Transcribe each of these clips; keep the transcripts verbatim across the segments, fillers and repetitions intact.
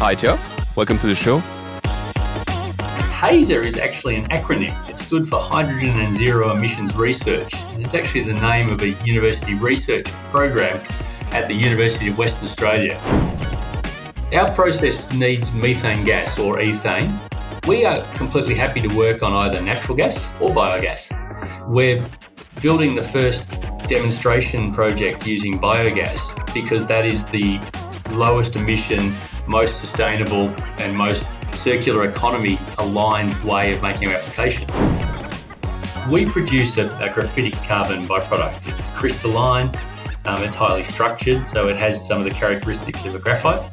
Hi, Geoff. Welcome to the show. Hazer is actually an acronym. It stood for Hydrogen and Zero Emissions Research. And it's actually the name of a university research program at the University of Western Australia. Our process needs methane gas or ethane. We are completely happy to work on either natural gas or biogas. We're building the first demonstration project using biogas because that is the lowest emission, most sustainable and most circular economy aligned way of making our application. We produce a, a graphitic carbon byproduct. It's crystalline, um, it's highly structured, so it has some of the characteristics of a graphite,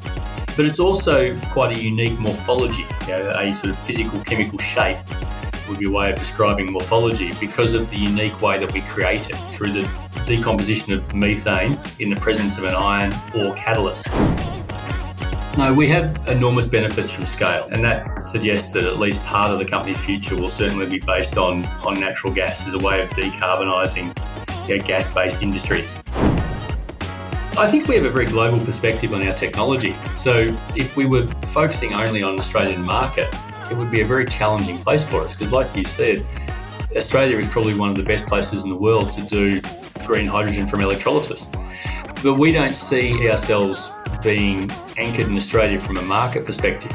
but it's also quite a unique morphology, you know, a sort of physical chemical shape would be a way of describing morphology because of the unique way that we create it through the decomposition of methane in the presence of an ion or catalyst. No, we have enormous benefits from scale, and that suggests that at least part of the company's future will certainly be based on, on natural gas as a way of decarbonising, you know, gas-based industries. I think we have a very global perspective on our technology. So if we were focusing only on the Australian market, it would be a very challenging place for us because, like you said, Australia is probably one of the best places in the world to do green hydrogen from electrolysis. But we don't see ourselves being anchored in Australia from a market perspective.